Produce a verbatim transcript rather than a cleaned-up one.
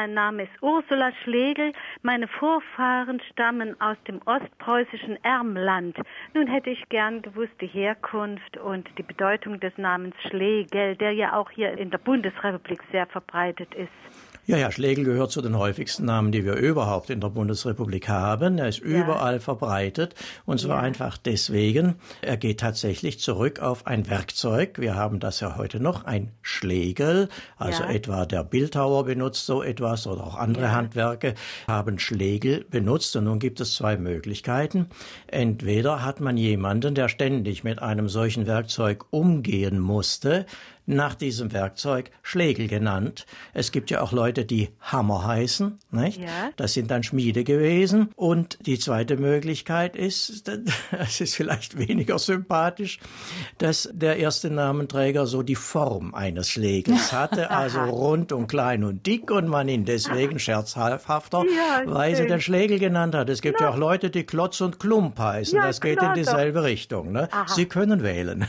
mein Name ist Ursula Schlegel. Meine Vorfahren stammen aus dem ostpreußischen Ermland. Nun hätte ich gern gewusst die Herkunft und die Bedeutung des Namens Schlegel, der ja auch hier in der Bundesrepublik sehr verbreitet ist. Ja, ja, Schlegel gehört zu den häufigsten Namen, die wir überhaupt in der Bundesrepublik haben. Er ist ja. überall verbreitet und zwar ja. einfach deswegen, er geht tatsächlich zurück auf ein Werkzeug. Wir haben das ja heute noch, ein Schlegel, also ja. etwa der Bildhauer benutzt so etwas oder auch andere ja. Handwerke haben Schlegel benutzt. Und nun gibt es zwei Möglichkeiten. Entweder hat man jemanden, der ständig mit einem solchen Werkzeug umgehen musste, nach diesem Werkzeug Schlegel genannt. Es gibt ja auch Leute, die Hammer heißen, nicht? Ja. Das sind dann Schmiede gewesen. Und die zweite Möglichkeit ist, das ist vielleicht weniger sympathisch, dass der erste Namenträger so die Form eines Schlegels hatte, also rund und klein und dick und man ihn deswegen scherzhafterweise ja, den Schlegel genannt hat. Es gibt ja, ja auch Leute, die Klotz und Klump heißen. Ja, das geht klar, in dieselbe doch. Richtung. Ne? Sie können wählen.